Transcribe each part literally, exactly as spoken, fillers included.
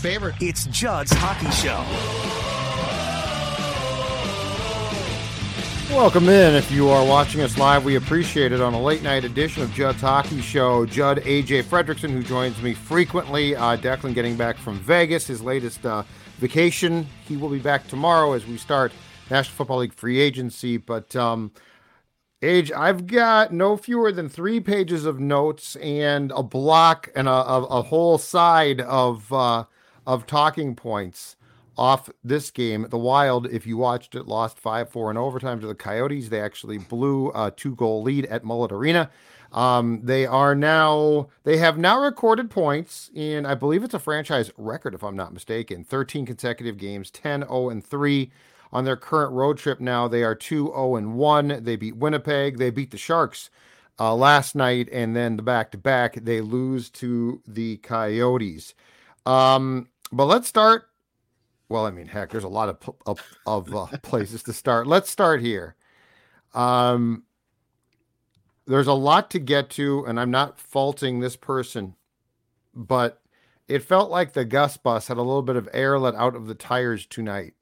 Favorite. It's Judd's Hockey Show. Welcome in. If you are watching us live, we appreciate it on a late night edition of Judd's Hockey Show. Judd A J. Fredrickson, who joins me frequently. Uh, Declan getting back from Vegas, his latest uh, vacation. He will be back tomorrow as we start National Football League free agency. But um, Age, I've got no fewer than three pages of notes and a block and a, a, a whole side of... Uh, of talking points off this game. The Wild, if you watched it, lost five four in overtime to the Coyotes. They actually blew a two-goal lead at Mullet Arena. Um, they are now, they have now recorded points in, I believe it's a franchise record, if I'm not mistaken, thirteen consecutive games, ten oh and three. On their current road trip now, they are two oh and one. They beat Winnipeg. They beat the Sharks uh, last night, and then the back-to-back, they lose to the Coyotes. Um... But let's start. Well, I mean, heck, there's a lot of of, of uh, places to start. Let's start here. Um, there's a lot to get to, and I'm not faulting this person, but it felt like the Gus bus had a little bit of air let out of the tires tonight.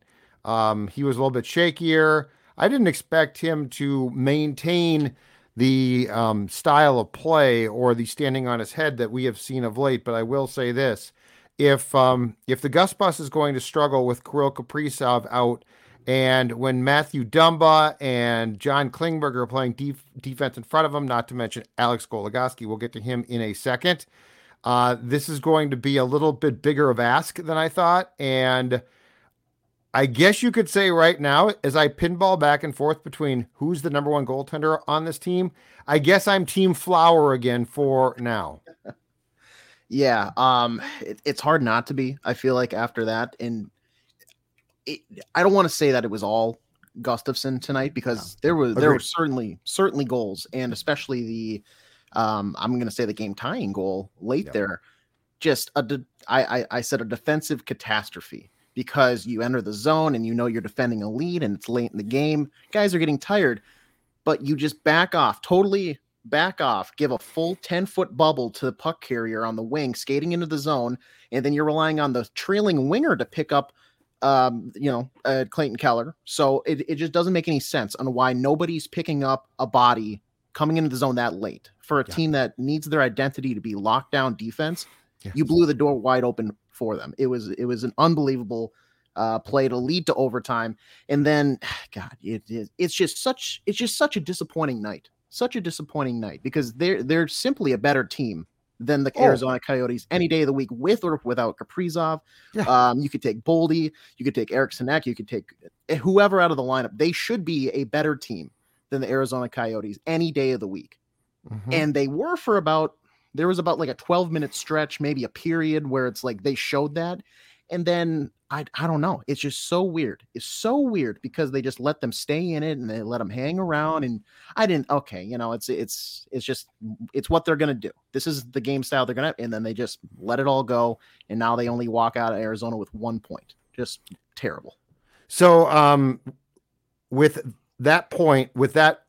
Um, he was a little bit shakier. I didn't expect him to maintain the um, style of play or the standing on his head that we have seen of late, but I will say this. If um, if the Gus bus is going to struggle with Kirill Kaprizov out, and when Matthew Dumba and John Klingberger are playing def- defense in front of him, not to mention Alex Goligoski, we'll get to him in a second, uh, this is going to be a little bit bigger of ask than I thought. And I guess you could say right now, as I pinball back and forth between who's the number one goaltender on this team, I guess I'm Team Flower again for now. Yeah, um, it, it's hard not to be, I feel like, after that. And it, I don't want to say that it was all Gustavsson tonight, because no. there were there were certainly certainly goals, and especially the, um, I'm going to say the game-tying goal late yeah. there. Just, a de- I, I, I said a defensive catastrophe, because you enter the zone and you know you're defending a lead and it's late in the game. Guys are getting tired, but you just back off, totally back off, give a full ten-foot bubble to the puck carrier on the wing, skating into the zone, and then you're relying on the trailing winger to pick up, um, you know, uh, Clayton Keller. So it, it just doesn't make any sense on why nobody's picking up a body coming into the zone that late. For a yeah. team that needs their identity to be locked down defense, yeah. you blew the door wide open for them. It was, it was an unbelievable uh, play to lead to overtime. And then, God, it, it, it's just such it's just such a disappointing night. Such a disappointing night, because they're they're simply a better team than the oh. Arizona Coyotes any day of the week with or without Kaprizov. Yeah. Um, you could take Boldy. You could take Eric Sinek. You could take whoever out of the lineup. They should be a better team than the Arizona Coyotes any day of the week. Mm-hmm. And they were for about, there was about like a twelve minute stretch, maybe a period where it's like they showed that. And then I I don't know. It's just so weird. It's so weird because they just let them stay in it and they let them hang around. And I didn't, okay, you know, it's, it's, it's just, it's what they're going to do. This is the game style they're going to, and then they just let it all go. And now they only walk out of Arizona with one point. Just terrible. So um, with that point, with that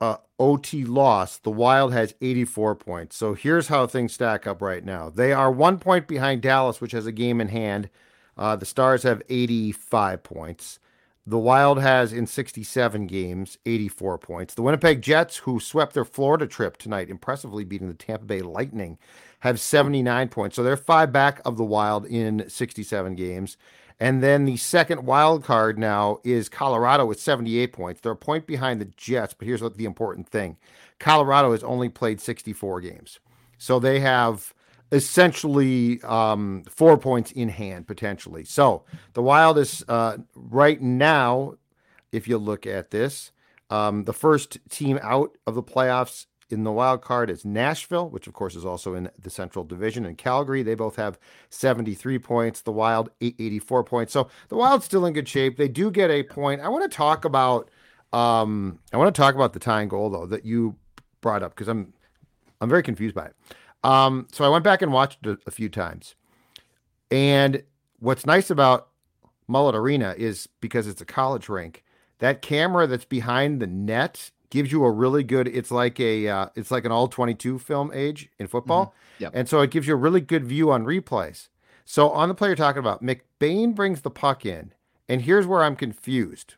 uh, O T loss, the Wild has eighty-four points. So here's how things stack up right now. They are one point behind Dallas, which has a game in hand. Uh, the Stars have eighty-five points. The Wild has, in sixty-seven games, eighty-four points. The Winnipeg Jets, who swept their Florida trip tonight, impressively beating the Tampa Bay Lightning, have seventy-nine points. So they're five back of the Wild in sixty-seven games. And then the second wild card now is Colorado with seventy-eight points. They're a point behind the Jets, but here's what the important thing. Colorado has only played sixty-four games. So they have essentially um, four points in hand, potentially. So the Wild is uh, right now, if you look at this, um, the first team out of the playoffs in the wild card is Nashville, which of course is also in the Central Division, and Calgary. They both have seventy-three points. The Wild eighty-four points. So the Wild's still in good shape. They do get a point. I want to talk about. Um, I want to talk about the tying goal though that you brought up because I'm, I'm very confused by it. Um, so I went back and watched it a few times, and what's nice about Mullet Arena is because it's a college rink, that camera that's behind the net gives you a really good, it's like a, uh, it's like an all twenty-two film age in football. Mm-hmm. Yep. And so it gives you a really good view on replays. So on the play you're talking about, McBain brings the puck in, and here's where I'm confused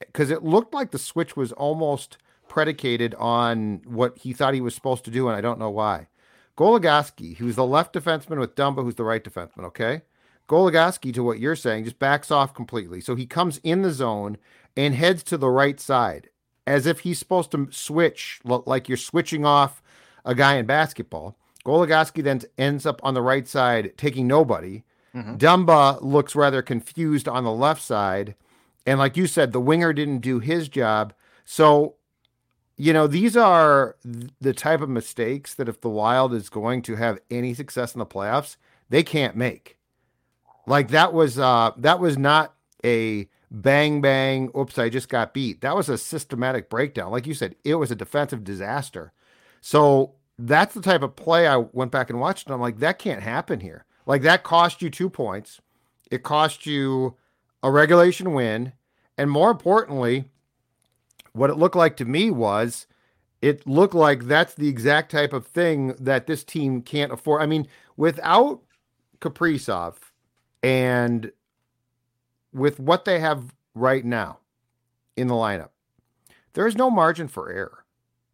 because it looked like the switch was almost predicated on what he thought he was supposed to do. And I don't know why. Goligoski, who's the left defenseman with Dumba, who's the right defenseman, okay? Goligoski, to what you're saying, just backs off completely. So he comes in the zone and heads to the right side as if he's supposed to switch, like you're switching off a guy in basketball. Goligoski then ends up on the right side taking nobody. Mm-hmm. Dumba looks rather confused on the left side. And like you said, the winger didn't do his job. So you know, these are the type of mistakes that if the Wild is going to have any success in the playoffs, they can't make. Like that was uh, that was not a bang, bang, oops, I just got beat. That was a systematic breakdown. Like you said, it was a defensive disaster. So that's the type of play I went back and watched, and I'm like, that can't happen here. Like that cost you two points. It cost you a regulation win. And more importantly, what it looked like to me was it looked like that's the exact type of thing that this team can't afford. I mean, without Kaprizov and with what they have right now in the lineup, there is no margin for error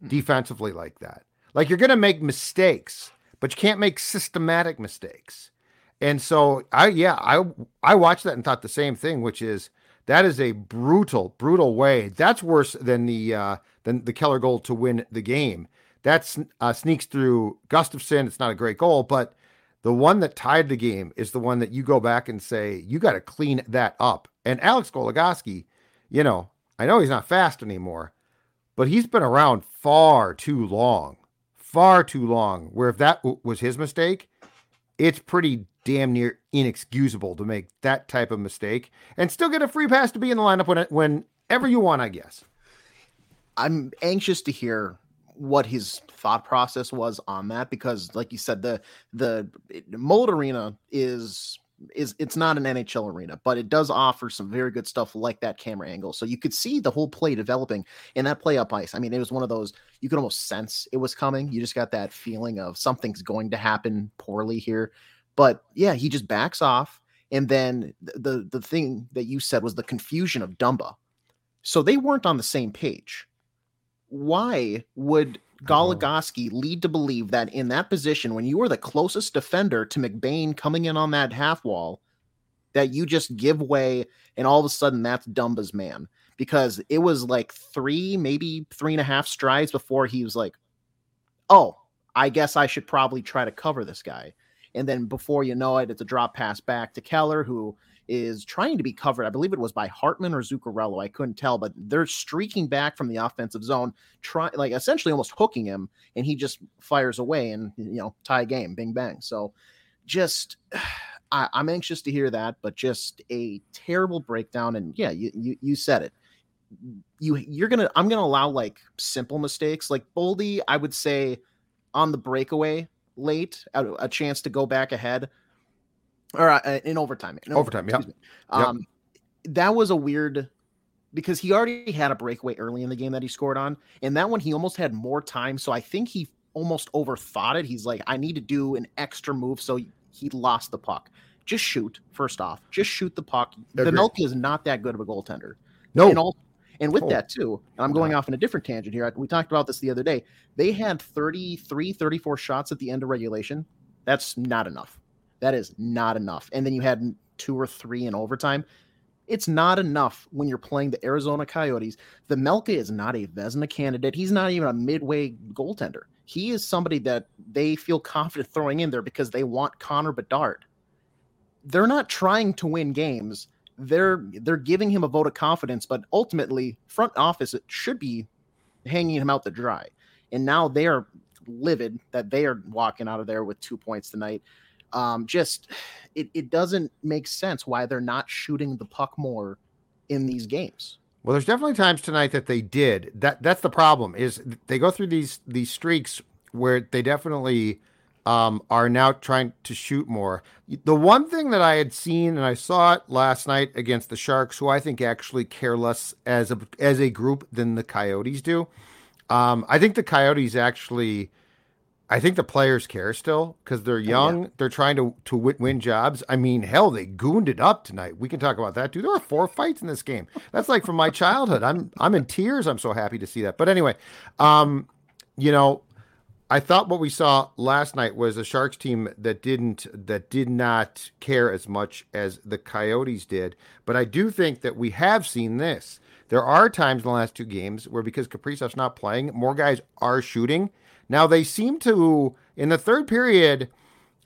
defensively like that. Like you're going to make mistakes, but you can't make systematic mistakes. And so I, yeah, I, I watched that and thought the same thing, which is, that is a brutal, brutal way. That's worse than the uh, than the Keller goal to win the game. That uh, sneaks through Gustavsson. It's not a great goal, but the one that tied the game is the one that you go back and say, you got to clean that up. And Alex Goligoski, you know, I know he's not fast anymore, but he's been around far too long, far too long, where if that w- was his mistake, it's pretty damn near inexcusable to make that type of mistake and still get a free pass to be in the lineup when, whenever you want, I guess. I'm anxious to hear what his thought process was on that, because like you said, the, the Mullet Arena is, is it's not an N H L arena, but it does offer some very good stuff like that camera angle. So you could see the whole play developing in that play up ice. I mean, it was one of those, you could almost sense it was coming. You just got that feeling of something's going to happen poorly here. But yeah, he just backs off. And then the, the thing that you said was the confusion of Dumba. So they weren't on the same page. Why would Goligoski lead to believe that in that position, when you were the closest defender to McBain coming in on that half wall, that you just give way and all of a sudden that's Dumba's man? Because it was like three, maybe three and a half strides before he was like, oh, I guess I should probably try to cover this guy. And then before you know it, it's a drop pass back to Keller, who is trying to be covered. I believe it was by Hartman or Zuccarello. I couldn't tell, but they're streaking back from the offensive zone, try, like essentially almost hooking him, and he just fires away and, you know, tie game, bing, bang. So just, I, I'm anxious to hear that, but just a terrible breakdown. And yeah, you you, you said it. You, you're going to, I'm going to allow like simple mistakes. Like Boldy, I would say on the breakaway late, a, a chance to go back ahead. Or uh, in overtime. In overtime, yeah. Yep. Um, that was a weird, because he already had a breakaway early in the game that he scored on. And that one, he almost had more time. So I think he almost overthought it. He's like, I need to do an extra move. So he lost the puck. Just shoot, first off. Just shoot the puck. Benelka is not that good of a goaltender. No. And, all, and with oh. that, too, and I'm going yeah. off on a different tangent here. We talked about this the other day. They had thirty-three, thirty-four shots at the end of regulation. That's not enough. That is not enough. And then you had two or three in overtime. It's not enough when you're playing the Arizona Coyotes. The Melka is not a Vezina candidate. He's not even a midway goaltender. He is somebody that they feel confident throwing in there because they want Connor Bedard. They're not trying to win games. They're they're giving him a vote of confidence, but ultimately front office should be hanging him out to dry. And now they are livid that they are walking out of there with two points tonight. Um, just it, it doesn't make sense why they're not shooting the puck more in these games. Well, there's definitely times tonight that they did. That that's the problem, is they go through these these streaks where they definitely um, are now trying to shoot more. The one thing that I had seen, and I saw it last night against the Sharks, who I think actually care less as a as a group than the Coyotes do. Um, I think the Coyotes actually. I think the players care still because they're young. Oh, yeah. They're trying to, to win jobs. I mean, hell, they gooned it up tonight. We can talk about that, too. There were four fights in this game. That's like from my childhood. I'm I'm in tears. I'm so happy to see that. But anyway, um, you know, I thought what we saw last night was a Sharks team that didn't that did not care as much as the Coyotes did. But I do think that we have seen this. There are times in the last two games where, because Kaprizov's not playing, more guys are shooting. Now, they seem to, in the third period,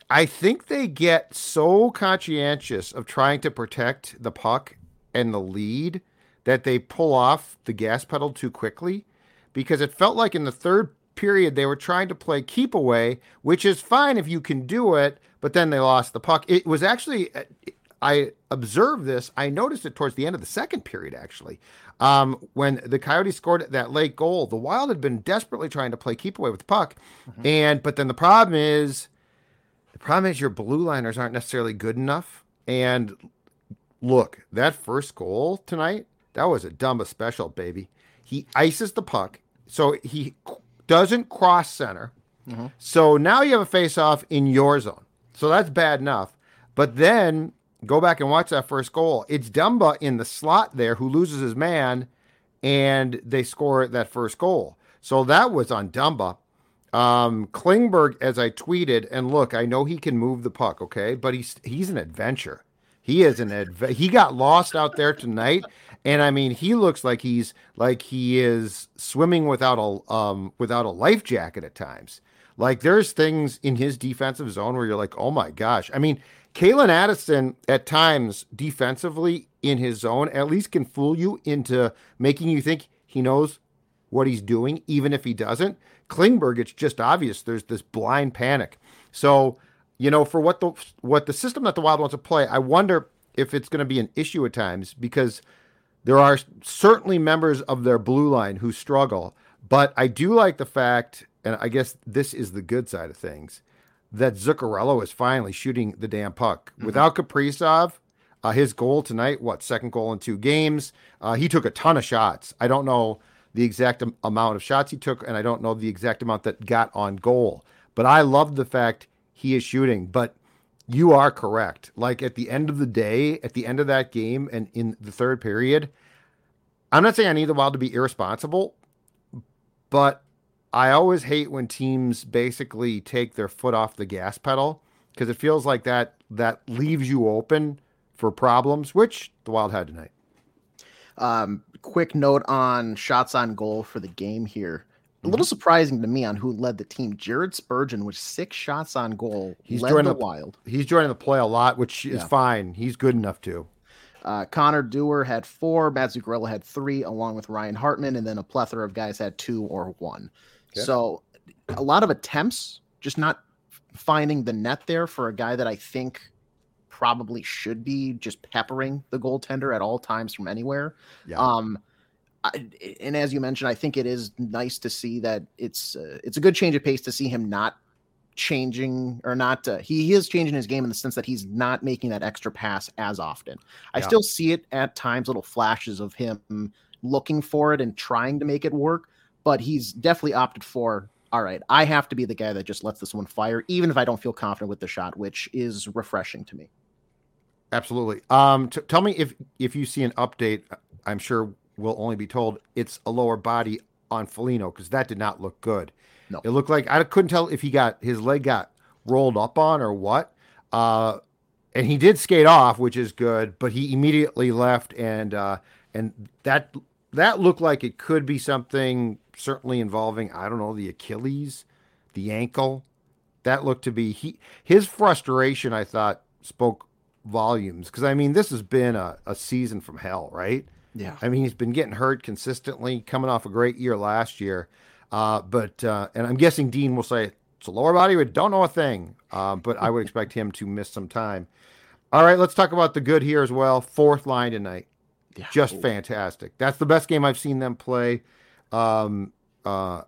I think they get so conscientious of trying to protect the puck and the lead that they pull off the gas pedal too quickly, because it felt like in the third period they were trying to play keep away, which is fine if you can do it, but then they lost the puck. It was actually, I observed this, I noticed it towards the end of the second period, actually. Um, when the Coyotes scored that late goal, the Wild had been desperately trying to play keep away with the puck. Mm-hmm. And, but then the problem is, the problem is your blue liners aren't necessarily good enough. And look, that first goal tonight, that was a Dumba special, baby. He ices the puck. So he doesn't cross center. Mm-hmm. So now you have a face off in your zone. So that's bad enough. But then go back and watch that first goal. It's Dumba in the slot there who loses his man, and they score that first goal. So that was on Dumba. Um, Klingberg, as I tweeted, and look, I know he can move the puck, okay, but he's he's an adventure. He is an adve- he got lost out there tonight, and I mean, he looks like he's like he is swimming without a um without a life jacket at times. Like there's things in his defensive zone where you're like, oh my gosh. I mean, Kalen Addison at times defensively in his zone at least can fool you into making you think he knows what he's doing, even if he doesn't. Klingberg, it's just obvious. There's this blind panic. So, you know, for what the what the system that the Wild wants to play, I wonder if it's going to be an issue at times, because there are certainly members of their blue line who struggle. But I do like the fact, and I guess this is the good side of things, that Zuccarello is finally shooting the damn puck. Mm-hmm. Without Kaprizov, uh, his goal tonight, what, second goal in two games, uh, he took a ton of shots. I don't know the exact am- amount of shots he took, and I don't know the exact amount that got on goal. But I love the fact he is shooting. But you are correct. Like, at the end of the day, at the end of that game and in the third period, I'm not saying I need the Wild to be irresponsible, but I always hate when teams basically take their foot off the gas pedal, because it feels like that that leaves you open for problems, which the Wild had tonight. Um, quick note on shots on goal for the game here. A little surprising to me on who led the team. Jared Spurgeon with six shots on goal. He's led joining the, the Wild. He's joining the play a lot, which yeah. is fine. He's good enough to. Uh, Connor Dewar had four. Matt Zuccarello had three, along with Ryan Hartman, and then a plethora of guys had two or one. Okay. So a lot of attempts, just not finding the net there for a guy that I think probably should be just peppering the goaltender at all times from anywhere. Yeah. Um, I, and as you mentioned, I think it is nice to see that it's uh, it's a good change of pace to see him not changing or not. Uh, he, he is changing his game in the sense that he's not making that extra pass as often. I yeah. still see it at times, little flashes of him looking for it and trying to make it work. But he's definitely opted for, all right, I have to be the guy that just lets this one fire, even if I don't feel confident with the shot, which is refreshing to me. Absolutely. Um, t- tell me if if you see an update. I'm sure we'll only be told it's a lower body on Foligno, because that did not look good. No, it looked like I couldn't tell if he got his leg got rolled up on or what. Uh, and he did skate off, which is good, but he immediately left, and uh, and that that looked like it could be something certainly involving, I don't know, the Achilles, the ankle. That looked to be he his frustration. I thought spoke volumes, because I mean, this has been a, a season from hell, right? Yeah. I mean, he's been getting hurt consistently, coming off a great year last year. Uh, but, uh, and I'm guessing Dean will say it's a lower body. We don't know a thing. Uh, but I would expect him to miss some time. All right. Let's talk about the good here as well. Fourth line tonight. Yeah. Just Ooh. fantastic. That's the best game I've seen them play. Um, uh,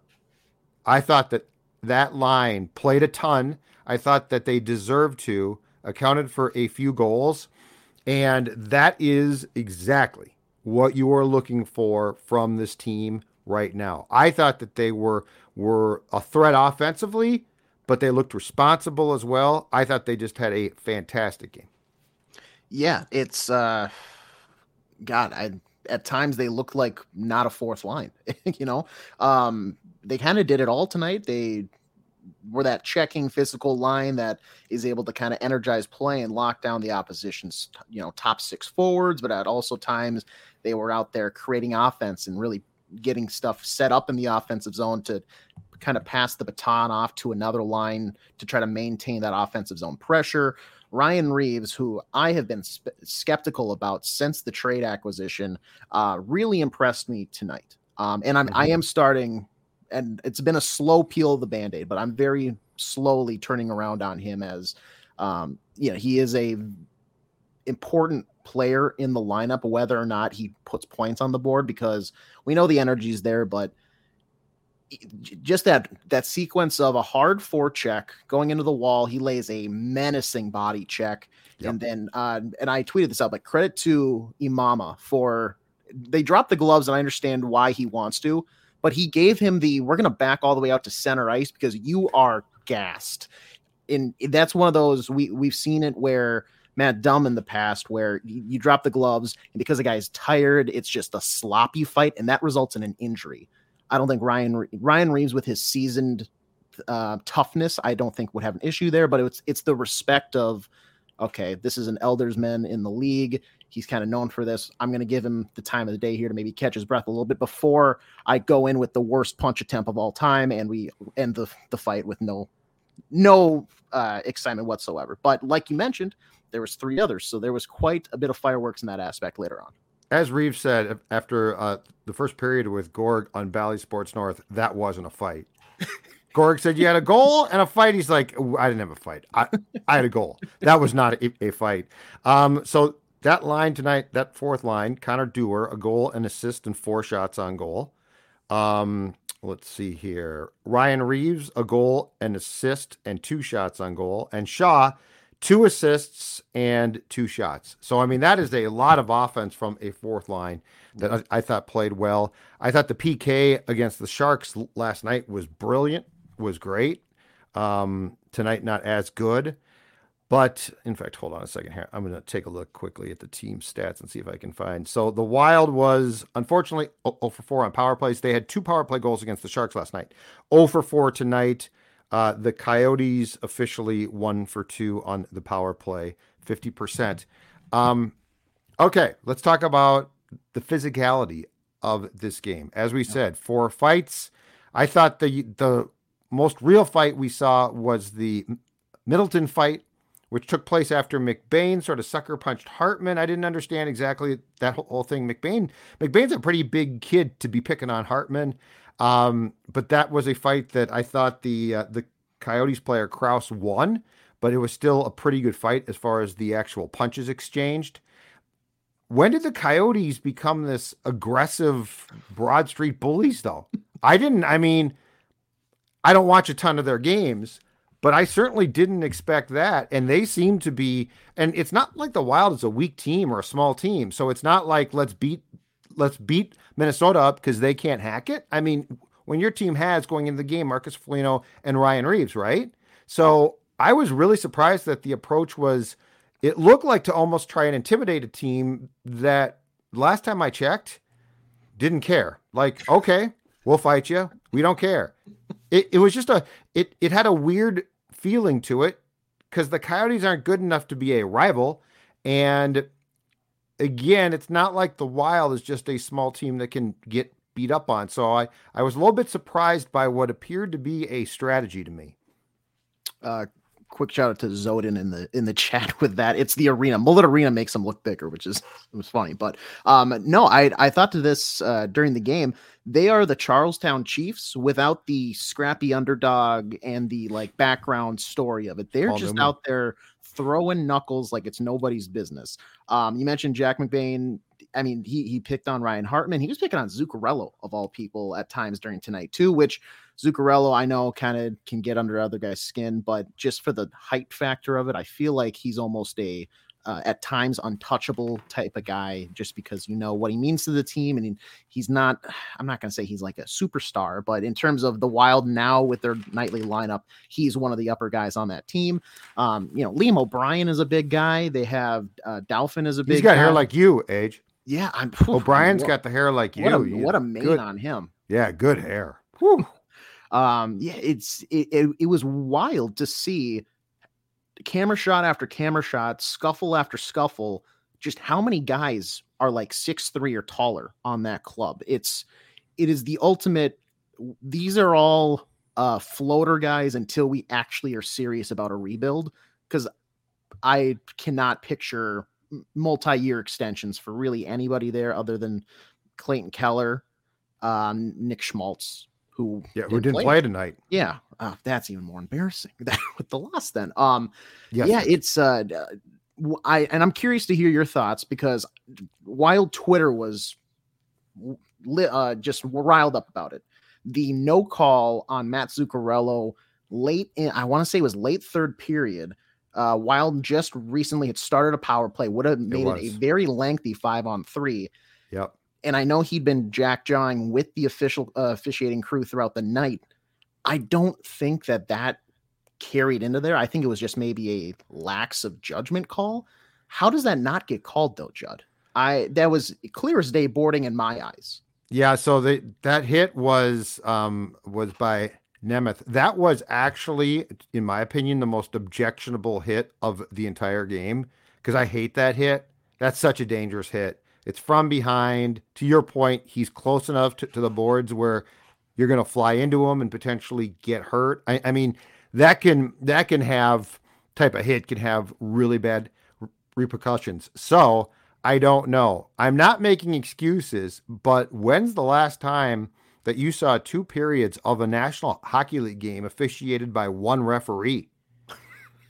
I thought that that line played a ton. I thought that they deserved to, accounted for a few goals. And that is exactly what you are looking for from this team right now. I thought that they were were a threat offensively, but they looked responsible as well. I thought they just had a fantastic game. Yeah, it's uh, God. I at times they looked like not a fourth line. you know, um, they kind of did it all tonight. They were that checking physical line that is able to kind of energize play and lock down the opposition's, you know, top six forwards. But at also times they were out there creating offense and really getting stuff set up in the offensive zone to kind of pass the baton off to another line to try to maintain that offensive zone pressure. Ryan Reaves, who I have been sp- skeptical about since the trade acquisition, uh, really impressed me tonight. Um, and I'm, mm-hmm. I am starting, and it's been a slow peel of the Band-Aid, but I'm very slowly turning around on him as, um, you know, he is a important player in the lineup, whether or not he puts points on the board, because we know the energy is there, but just that, that sequence of a hard forecheck going into the wall, he lays a menacing body check. Yep. And then, uh, and I tweeted this out, but credit to Imama for, they dropped the gloves, and I understand why he wants to, but he gave him the, we're going to back all the way out to center ice because you are gassed. And that's one of those, we, we've seen it where Matt Dumba in the past, where you, you drop the gloves and because the guy's tired, it's just a sloppy fight. And that results in an injury. I don't think Ryan, Ryan Reaves with his seasoned uh, toughness, I don't think would have an issue there, but it's, it's the respect of, okay, this is an eldersman in the league. He's kind of known for this. I'm going to give him the time of the day here to maybe catch his breath a little bit before I go in with the worst punch attempt of all time. And we end the, the fight with no, no uh, excitement whatsoever. But like you mentioned, there was three others. So there was quite a bit of fireworks in that aspect later on. As Reeves said, after uh, the first period with Gorg on Bally Sports North, that wasn't a fight. Gorg said, you had a goal and a fight. He's like, I didn't have a fight. I, I had a goal. That was not a, a fight. Um, so that line tonight, that fourth line, Connor Dewar, a goal, an assist, and four shots on goal. Um, let's see here. Ryan Reaves, a goal, an assist, and two shots on goal. And Shaw, two assists and two shots. So, I mean, that is a lot of offense from a fourth line that I, I thought played well. I thought the P K against the Sharks last night was brilliant, was great. Um, tonight, not as good. But, in fact, hold on a second here. I'm going to take a look quickly at the team stats and see if I can find. So, the Wild was, unfortunately, oh for four on power plays. They had two power play goals against the Sharks last night. oh for four tonight. Uh, the Coyotes officially one for two on the power play, fifty percent. Um, okay, let's talk about the physicality of this game. As we said, four fights. I thought the the most real fight we saw was the Middleton fight, which took place after McBain sort of sucker punched Hartman. I didn't understand exactly that whole thing. McBain, McBain's a pretty big kid to be picking on Hartman. Um, but that was a fight that I thought the, uh, the Coyotes player Krause won, but it was still a pretty good fight as far as the actual punches exchanged. When did the Coyotes become this aggressive Broad Street bullies though? I didn't, I mean, I don't watch a ton of their games, but I certainly didn't expect that. And they seem to be, and it's not like the Wild is a weak team or a small team. So it's not like let's beat, let's beat Minnesota up because they can't hack it. I mean, when your team has going into the game, Marcus Foligno and Ryan Reaves, right? So I was really surprised that the approach was, it looked like to almost try and intimidate a team that last time I checked didn't care. Like, okay, we'll fight you. We don't care. It it was just a, it, it had a weird feeling to it because the Coyotes aren't good enough to be a rival. And again, it's not like the Wild is just a small team that can get beat up on. So I, I was a little bit surprised by what appeared to be a strategy to me. Uh, Quick shout out to Zodin in the in the chat with that. It's the arena. Mullet Arena makes them look bigger, which is it was funny. But um, no, I I thought to this uh, during the game. They are the Charlestown Chiefs without the scrappy underdog and the like background story of it. They're All just them. out there throwing knuckles like it's nobody's business. Um, you mentioned Jack McBain. I mean, he he picked on Ryan Hartman. He was picking on Zuccarello of all people at times during tonight too, which Zuccarello I know kind of can get under other guys' skin, but just for the hype factor of it, I feel like he's almost a uh, at times untouchable type of guy just because you know what he means to the team. And he, he's not, I'm not going to say he's like a superstar, but in terms of the Wild now with their nightly lineup, he's one of the upper guys on that team. Um, you know, Liam O'Brien is a big guy. They have uh, Dolphin is a big guy. He's got guy. hair like you, Age. Yeah, I'm O'Brien's what, got the hair like you. What a, you what a mane good, on him. Yeah, good hair. Whew. Um, yeah, it's it, it it was wild to see camera shot after camera shot, scuffle after scuffle, just how many guys are like six three or taller on that club. It's it is the ultimate. These are all uh floater guys until we actually are serious about a rebuild, because I cannot picture multi-year extensions for really anybody there other than Clayton Keller, um, Nick Schmaltz, who yeah, didn't who didn't play, play tonight. Yeah, oh, that's even more embarrassing with the loss. Then, um, yes. yeah, it's uh, I and I'm curious to hear your thoughts because Wild Twitter was uh, just riled up about it. The no call on Matt Zuccarello late in, I want to say it was late third period. Uh, Wild just recently had started a power play, would have made it, it a very lengthy five on three. Yep. And I know he'd been jack-jawing with the official uh, officiating crew throughout the night. I don't think that that carried into there. I think it was just maybe a lax of judgment call. How does that not get called though, Judd? I that was clear as day boarding in my eyes. Yeah. So the, that hit was um, was by Nemeth. That was actually, in my opinion, the most objectionable hit of the entire game because I hate that hit. That's such a dangerous hit. It's from behind. To your point, he's close enough to, to the boards where you're going to fly into him and potentially get hurt. I, I mean, that can that can have type of hit can have really bad re- repercussions. So I don't know. I'm not making excuses, but when's the last time that you saw two periods of a National Hockey League game officiated by one referee?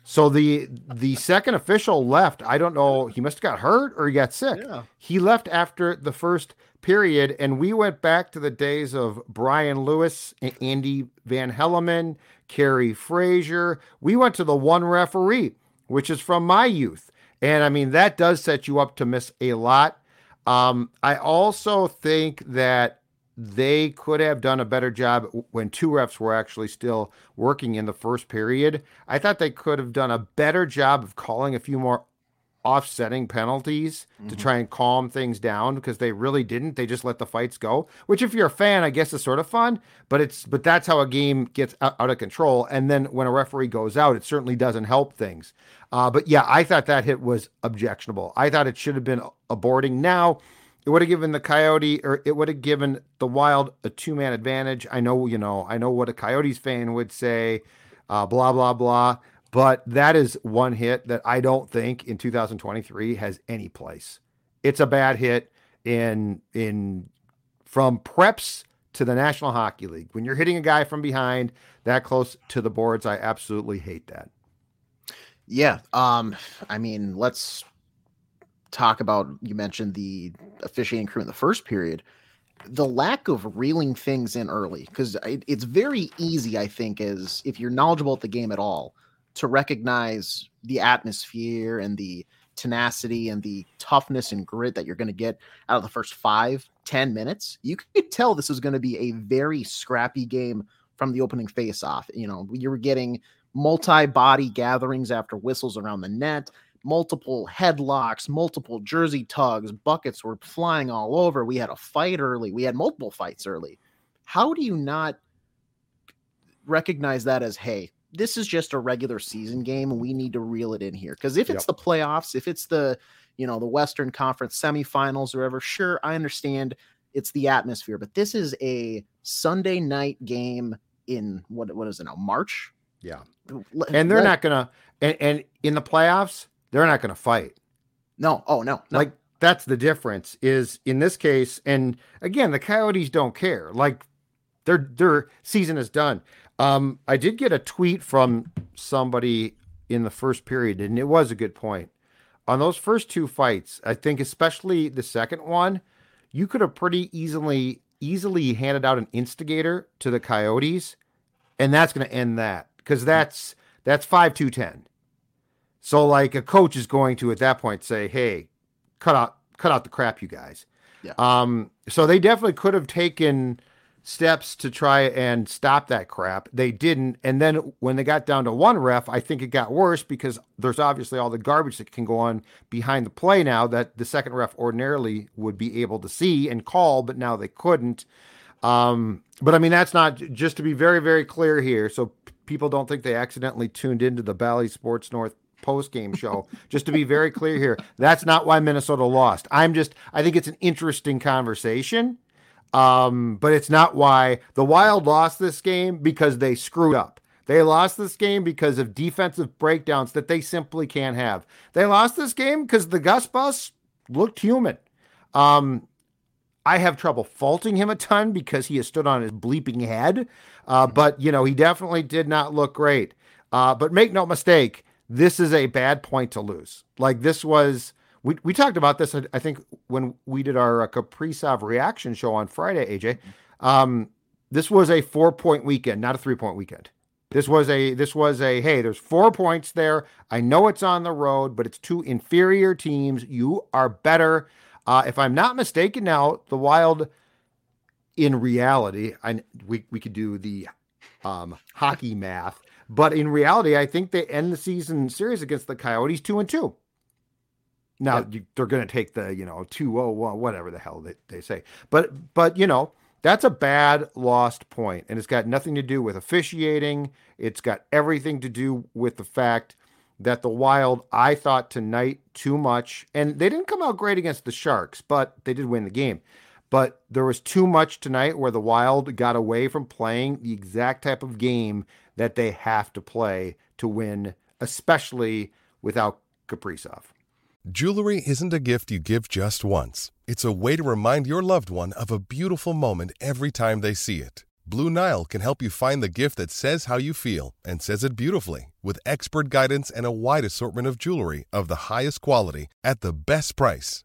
So the the second official left. I don't know. He must have got hurt or he got sick. Yeah. He left after the first period, and we went back to the days of Brian Lewis, Andy Van Helleman, Carrie Frazier. We went to the one referee, which is from my youth. And, I mean, that does set you up to miss a lot. Um, I also think that they could have done a better job when two refs were actually still working in the first period. I thought they could have done a better job of calling a few more offsetting penalties mm-hmm. to try and calm things down because they really didn't. They just let the fights go, which if you're a fan, I guess is sort of fun, but it's, but that's how a game gets out, out of control. And then when a referee goes out, it certainly doesn't help things. Uh, but yeah, I thought that hit was objectionable. I thought it should have been a boarding. Now, It would have given the Coyote, or it would have given the Wild a two-man advantage. I know, you know, I know what a Coyotes fan would say, uh, blah, blah, blah. But that is one hit that I don't think in two thousand twenty-three has any place. It's a bad hit in in from preps to the National Hockey League. When you're hitting a guy from behind that close to the boards, I absolutely hate that. Yeah. Um, I mean, let's talk about, you mentioned the officiating crew in the first period, the lack of reeling things in early, because it, it's very easy, I think, as if you're knowledgeable at the game at all, to recognize the atmosphere and the tenacity and the toughness and grit that you're going to get out of the first five, ten minutes. You could tell this was going to be a very scrappy game from the opening face-off. You know, you were getting multi-body gatherings after whistles around the net, multiple headlocks, multiple jersey tugs, buckets were flying all over. We had a fight early. We had multiple fights early. How do you not recognize that as, hey, this is just a regular season game and we need to reel it in here? Because if it's yep. the playoffs, if it's the, you know, the Western Conference semifinals or whatever, sure, I understand it's the atmosphere, but this is a Sunday night game in what, what is it now? March. Yeah. Let, and they're let, not going to, and, and in the playoffs, they're not going to fight. No. Oh, no, no. Like, that's the difference is in this case. And again, the Coyotes don't care. Like, their, their season is done. Um, I did get a tweet from somebody in the first period, and it was a good point. On those first two fights, I think especially the second one, you could have pretty easily, easily handed out an instigator to the Coyotes, and that's going to end that, because that's that's five two ten. So, like, a coach is going to, at that point, say, hey, cut out cut out the crap, you guys. Yeah. Um, so they definitely could have taken steps to try and stop that crap. They didn't. And then when they got down to one ref, I think it got worse, because there's obviously all the garbage that can go on behind the play now that the second ref ordinarily would be able to see and call, but now they couldn't. Um, but, I mean, that's not, just to be very, very clear here, so p- people don't think they accidentally tuned into the Bally Sports North post-game show. Just to be very clear here, that's not why Minnesota lost. I'm just, I think it's an interesting conversation, um, but it's not why the Wild lost this game, because they screwed up. They lost this game because of defensive breakdowns that they simply can't have. They lost this game because the Gus Bus looked human. Um, I have trouble faulting him a ton because he has stood on his bleeping head, uh, but, you know, he definitely did not look great. Uh, but make no mistake, this is a bad point to lose. Like, this was, we we talked about this, I, I think, when we did our uh, Kaprizov reaction show on Friday, A J. Um, this was a four-point weekend, not a three-point weekend. This was a, this was a, hey, there's four points there. I know it's on the road, but it's two inferior teams. You are better. Uh, if I'm not mistaken now, the Wild, in reality, I, we, we could do the um, hockey math, but in reality, I think they end the season series against the Coyotes two and two. Now, yep. you, they're going to take the, you know, two oh one, whatever the hell they, they say. But, but, you know, that's a bad lost point, and it's got nothing to do with officiating. It's got everything to do with the fact that the Wild, I thought tonight, too much, and they didn't come out great against the Sharks, but they did win the game. But there was too much tonight where the Wild got away from playing the exact type of game that they have to play to win, especially without Kaprizov. Jewelry isn't a gift you give just once. It's a way to remind your loved one of a beautiful moment every time they see it. Blue Nile can help you find the gift that says how you feel and says it beautifully, with expert guidance and a wide assortment of jewelry of the highest quality at the best price.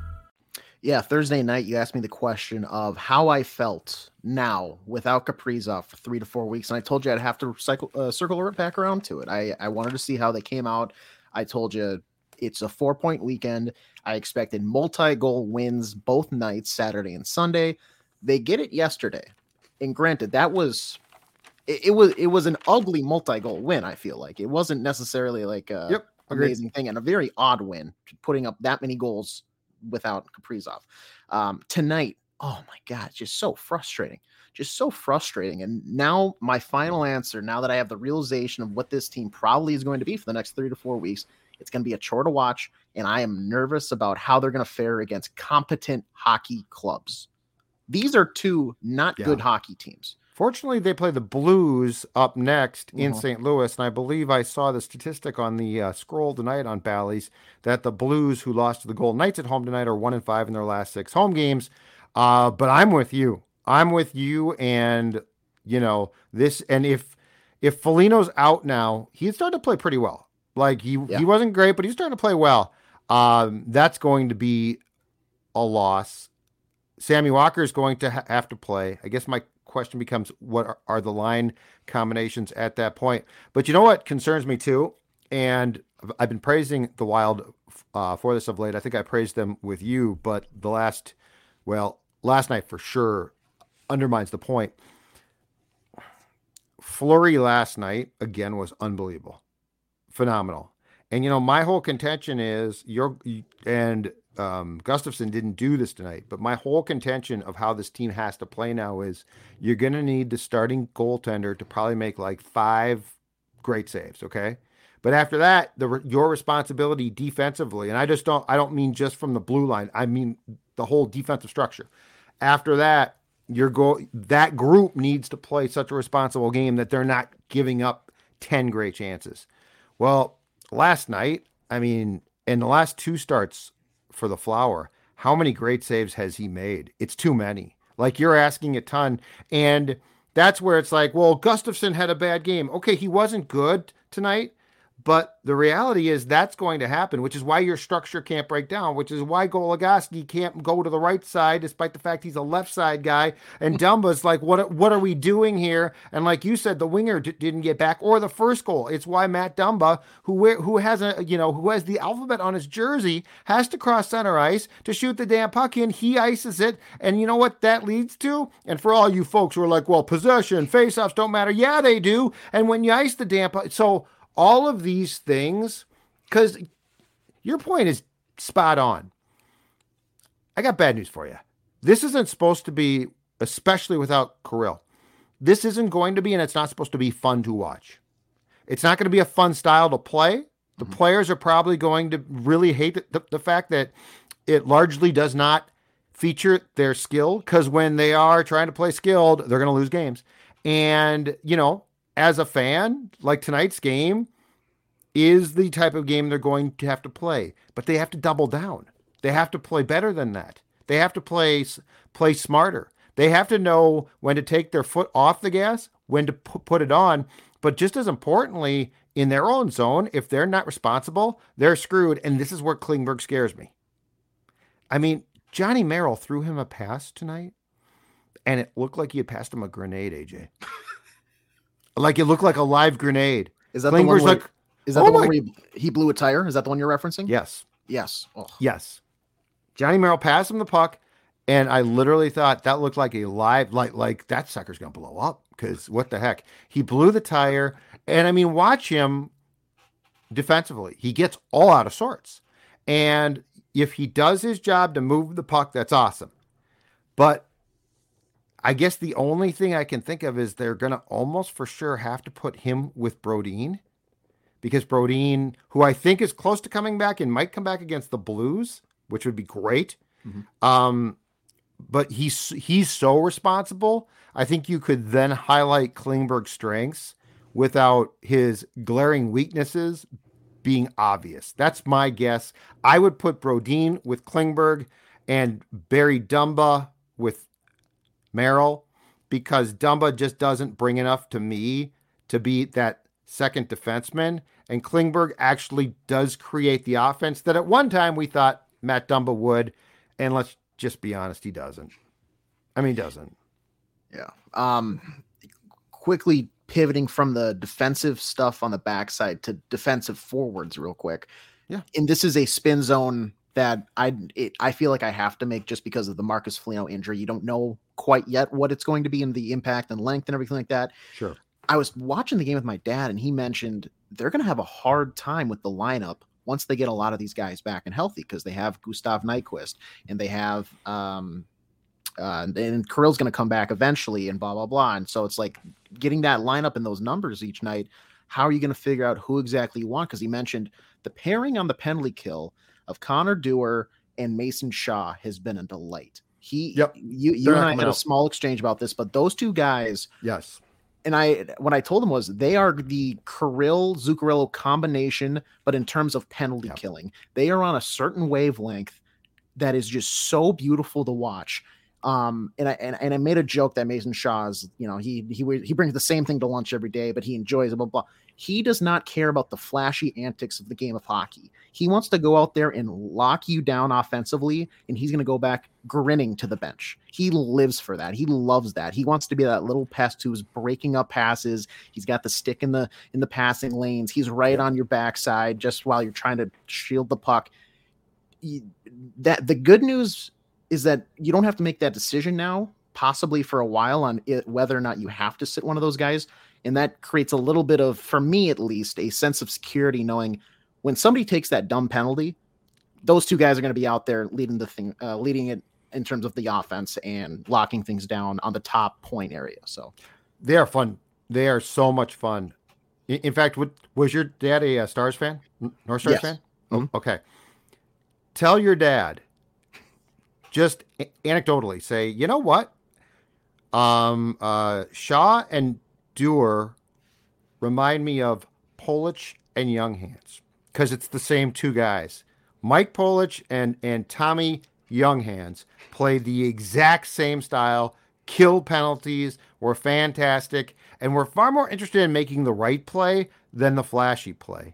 yeah, Thursday night, you asked me the question of how I felt now without Kaprizov for three to four weeks. And I told you I'd have to cycle, uh, circle right back around to it. I, I wanted to see how they came out. I told you it's a four-point weekend. I expected multi-goal wins both nights, Saturday and Sunday. They get it yesterday. And granted, that was it, it was it was an ugly multi-goal win, I feel like. It wasn't necessarily like a yep, amazing thing, and a very odd win, putting up that many goals without Kaprizov. Um, tonight, oh my God, it's just so frustrating. Just so frustrating. And now my final answer, now that I have the realization of what this team probably is going to be for the next three to four weeks, it's going to be a chore to watch, and I am nervous about how they're going to fare against competent hockey clubs. These are two not yeah. good hockey teams. Fortunately, they play the Blues up next in mm-hmm. Saint Louis, and I believe I saw the statistic on the uh, scroll tonight on Bally's that the Blues, who lost to the Golden Knights at home tonight, are one and five in their last six home games. Uh, but I'm with you. I'm with you, and you know this. And if if Foligno's out now, he's starting to play pretty well. Like he yeah. he wasn't great, but he's starting to play well. Um, that's going to be a loss. Sammy Walker is going to ha- have to play. I guess my question becomes, what are, are the line combinations at that point? But you know what concerns me too? And I've been praising the Wild uh, for this of late. I think I praised them with you, but the last, well, last night for sure undermines the point. Fleury last night, again, was unbelievable. Phenomenal. And, you know, my whole contention is, you're, and um, Gustavsson didn't do this tonight, but my whole contention of how this team has to play now is you're going to need the starting goaltender to probably make like five great saves, okay? But after that, the your responsibility defensively, and I just don't, I don't mean just from the blue line, I mean the whole defensive structure. After that, your goal, that group needs to play such a responsible game that they're not giving up ten great chances. Well, last night, I mean, in the last two starts for the Flower, how many great saves has he made? It's too many. Like, you're asking a ton. And that's where it's like, well, Gustavsson had a bad game. Okay, he wasn't good tonight, but the reality is that's going to happen, which is why your structure can't break down, which is why Goligoski can't go to the right side, despite the fact he's a left side guy. And Dumba's like, what What are we doing here? And like you said, the winger d- didn't get back, or the first goal. It's why Matt Dumba, who who has a you know who has the alphabet on his jersey, has to cross center ice to shoot the damn puck in. He ices it, and you know what that leads to? And for all you folks who are like, well, possession, faceoffs don't matter. Yeah, they do. And when you ice the damn puck, so. All of these things, because your point is spot on. I got bad news for you. This isn't supposed to be, especially without Kirill, this isn't going to be, and it's not supposed to be fun to watch. It's not going to be a fun style to play. The mm-hmm. players are probably going to really hate the, the, the fact that it largely does not feature their skill, because when they are trying to play skilled, they're going to lose games. And, you know, as a fan, like tonight's game is the type of game they're going to have to play, but they have to double down. They have to play better than that. They have to play, play smarter. They have to know when to take their foot off the gas, when to p- put it on. But just as importantly, in their own zone, if they're not responsible, they're screwed. And this is where Klingberg scares me. I mean, Johnny Merrill threw him a pass tonight, and it looked like he had passed him a grenade, A J. Like, it looked like a live grenade. Is that Klingberg's the one where, like, is that oh the one where he, he blew a tire? Is that the one you're referencing? Yes. Yes. Oh. Yes. Johnny Merrill passed him the puck, and I literally thought that looked like a live, like, like that sucker's going to blow up, because what the heck? He blew the tire, and, I mean, watch him defensively. He gets all out of sorts. And if he does his job to move the puck, that's awesome. But I guess the only thing I can think of is they're going to almost for sure have to put him with Brodin, because Brodin, who I think is close to coming back and might come back against the Blues, which would be great. Mm-hmm. Um, but he's, he's so responsible. I think you could then highlight Klingberg's strengths without his glaring weaknesses being obvious. That's my guess. I would put Brodin with Klingberg and Barry Dumba with Merrill, because Dumba just doesn't bring enough to me to be that second defenseman. And Klingberg actually does create the offense that at one time we thought Matt Dumba would. And let's just be honest, he doesn't. I mean, he doesn't. Yeah. Um, quickly pivoting from the defensive stuff on the backside to defensive forwards real quick. Yeah. And this is a spin zone that I it, I feel like I have to make just because of the Marcus Foligno injury. You don't know quite yet what it's going to be in the impact and length and everything like that. Sure. I was watching the game with my dad, and he mentioned they're going to have a hard time with the lineup once they get a lot of these guys back and healthy, because they have Gustav Nyquist and they have um, uh, and Kirill's going to come back eventually and blah, blah, blah. And so it's like getting that lineup and those numbers each night. How are you going to figure out who exactly you want? Because he mentioned the pairing on the penalty kill of Connor Dewar and Mason Shaw has been a delight. He, yep. you, you and I had out. a small exchange about this, but those two guys, yes. And I, what I told them was they are the Kirill Zuccarello combination, but in terms of penalty yep. killing, they are on a certain wavelength that is just so beautiful to watch. Um, and I and, and I made a joke that Mason Shaw's, you know, he he he brings the same thing to lunch every day, but he enjoys it. Blah, blah. He does not care about the flashy antics of the game of hockey. He wants to go out there and lock you down offensively, and he's going to go back grinning to the bench. He lives for that. He loves that. He wants to be that little pest who's breaking up passes. He's got the stick in the in the passing lanes. He's right on your backside just while you're trying to shield the puck. He, that the good news is that you don't have to make that decision now, possibly for a while, on it, whether or not you have to sit one of those guys. And that creates a little bit of, for me at least, a sense of security, knowing when somebody takes that dumb penalty, those two guys are going to be out there leading the thing, uh, leading it in terms of the offense and locking things down on the top point area. So they are fun. They are so much fun. In fact, was your dad a Stars fan? North Stars yes. fan? Mm-hmm. Okay. Tell your dad, just anecdotally say, you know what? Um, uh, Shaw and Dewar remind me of Polich and Younghands, because it's the same two guys. Mike Polich and, and Tommy Younghands played the exact same style, killed penalties, were fantastic, and were far more interested in making the right play than the flashy play.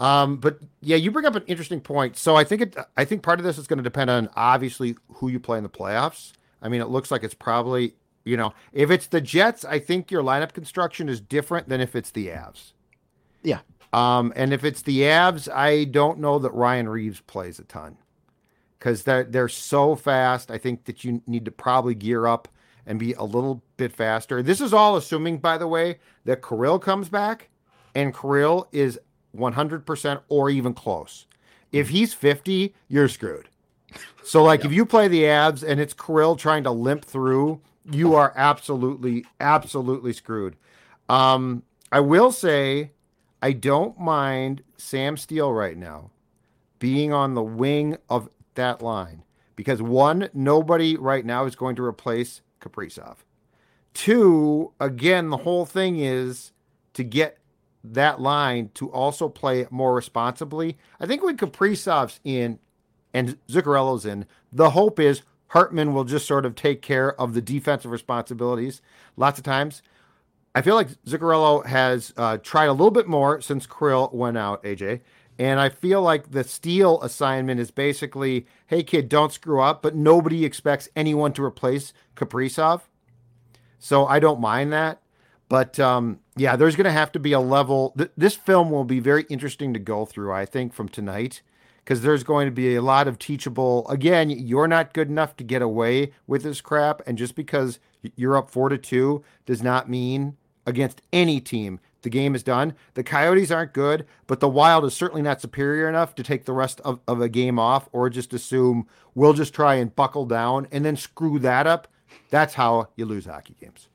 Um, but yeah, you bring up an interesting point. So I think it, I think part of this is going to depend on obviously who you play in the playoffs. I mean, it looks like it's probably, you know, if it's the Jets, I think your lineup construction is different than if it's the Avs. Yeah. Um, and if it's the Avs, I don't know that Ryan Reaves plays a ton, because they're, they're so fast. I think that you need to probably gear up and be a little bit faster. This is all assuming, by the way, that Kirill comes back, and Kirill is one hundred percent or even close. If he's fifty, you're screwed. So like yeah. if you play the Avs and it's Kirill trying to limp through, you are absolutely, absolutely screwed. Um, I will say I don't mind Sam Steele right now being on the wing of that line, because one, nobody right now is going to replace Kaprizov. Two, again, the whole thing is to get that line to also play more responsibly. I think when Kaprizov's in and Zuccarello's in, the hope is Hartman will just sort of take care of the defensive responsibilities. Lots of times, I feel like Zuccarello has uh, tried a little bit more since Kirill went out, A J, and I feel like the Steele assignment is basically, hey kid, don't screw up, but nobody expects anyone to replace Kaprizov, so I don't mind that. But, um, yeah, there's going to have to be a level. Th- this film will be very interesting to go through, I think, from tonight, because there's going to be a lot of teachable. Again, you're not good enough to get away with this crap. And just because you're up four to two does not mean against any team the game is done. The Coyotes aren't good, but the Wild is certainly not superior enough to take the rest of, of a game off or just assume we'll just try and buckle down and then screw that up. That's how you lose hockey games.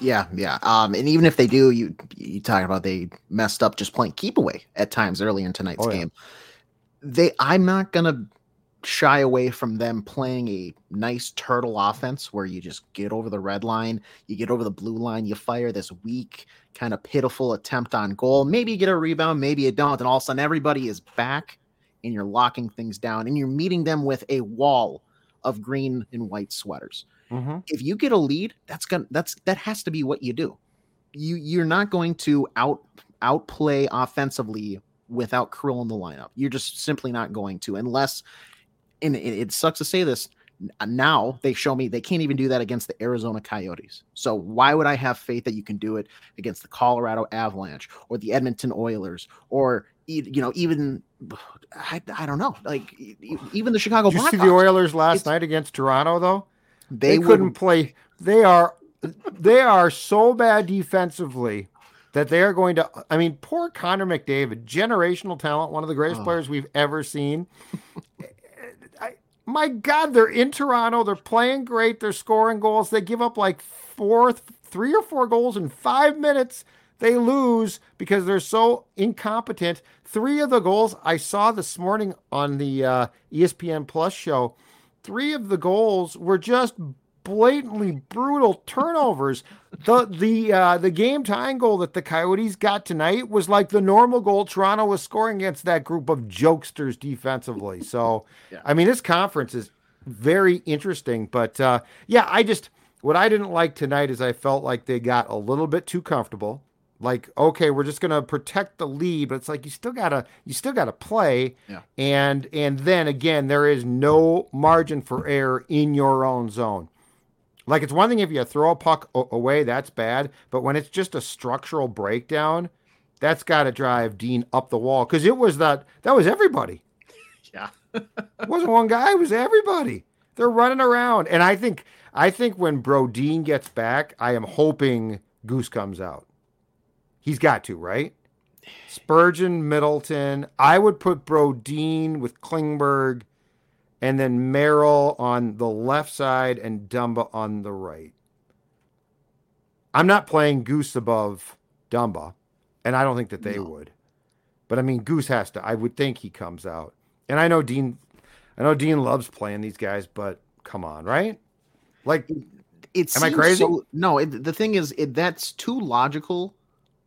Yeah, yeah. Um, and even if they do, you you talk about they messed up just playing keep away at times early in tonight's oh, yeah. game. They, I'm not gonna shy away from them playing a nice turtle offense where you just get over the red line, you get over the blue line, you fire this weak, kind of pitiful attempt on goal. Maybe you get a rebound, maybe you don't, and all of a sudden everybody is back and you're locking things down and you're meeting them with a wall of green and white sweaters. Mm-hmm. If you get a lead, that's gonna that's that has to be what you do. You you're not going to out outplay offensively without Kirill in the lineup. You're just simply not going to, unless and it, it sucks to say this, now they show me they can't even do that against the Arizona Coyotes. So why would I have faith that you can do it against the Colorado Avalanche or the Edmonton Oilers or, you know, even I, I don't know, like even the Chicago Blackhawks. Did you see the Oilers last it's, night against Toronto, though? They, they couldn't play. They are they are so bad defensively that they are going to, I mean, poor Connor McDavid, generational talent, one of the greatest oh. players we've ever seen. I, my God, they're in Toronto. They're playing great. They're scoring goals. They give up like four, three or four goals in five minutes. They lose because they're so incompetent. Three of the goals I saw this morning on the uh, E S P N Plus show, three of the goals were just blatantly brutal turnovers. The the uh, the game tying goal that the Coyotes got tonight was like the normal goal Toronto was scoring against that group of jokesters defensively. So, yeah. I mean, this conference is very interesting. But, uh, yeah, I just – what I didn't like tonight is I felt like they got a little bit too comfortable. Like, okay, we're just going to protect the lead, but it's like you still gotta, you still gotta play, yeah. and and then again, there is no margin for error in your own zone. Like, it's one thing if you throw a puck away, that's bad, but when it's just a structural breakdown, that's got to drive Dean up the wall because it was that that was everybody. Yeah, it wasn't one guy; it was everybody. They're running around, and I think I think when Brodin gets back, I am hoping Goose comes out. He's got to, right? Spurgeon, Middleton. I would put Brodin with Klingberg and then Merrill on the left side and Dumba on the right. I'm not playing Goose above Dumba, and I don't think that they no. would. But, I mean, Goose has to. I would think he comes out. And I know Dean I know Dean loves playing these guys, but come on, right? Like, it am I crazy? So, no, it, the thing is, it, that's too logical.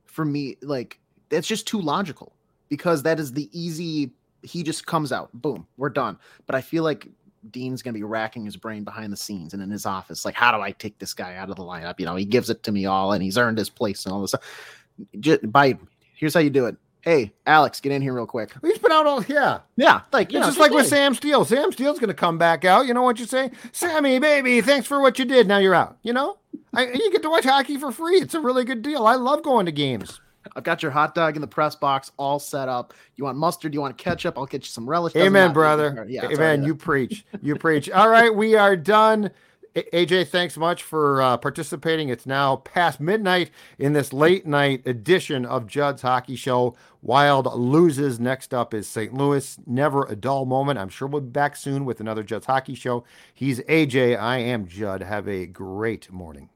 For me, like, that's just too logical because that is the easy, he just comes out, boom, we're done. But I feel like Dean's going to be racking his brain behind the scenes and in his office, like, how do I take this guy out of the lineup? You know, he gives it to me all and he's earned his place and all this stuff. Just, by, here's how you do it. Hey, Alex, get in here real quick. He's been out all, yeah. Yeah. Like, you it's know, just like did. with Sam Steele. Sam Steele's going to come back out. You know what you say? Sammy, baby, thanks for what you did. Now you're out, you know? I, you get to watch hockey for free. It's a really good deal. I love going to games. I've got your hot dog in the press box all set up. You want mustard? You want ketchup? I'll get you some relish. Amen, brother. Yeah, amen. You preach. You preach. All right, we are done. A J, thanks much for uh, participating. It's now past midnight in this late-night edition of Judd's Hockey Show. Wild loses. Next up is Saint Louis. Never a dull moment. I'm sure we'll be back soon with another Judd's Hockey Show. He's A J. I am Judd. Have a great morning.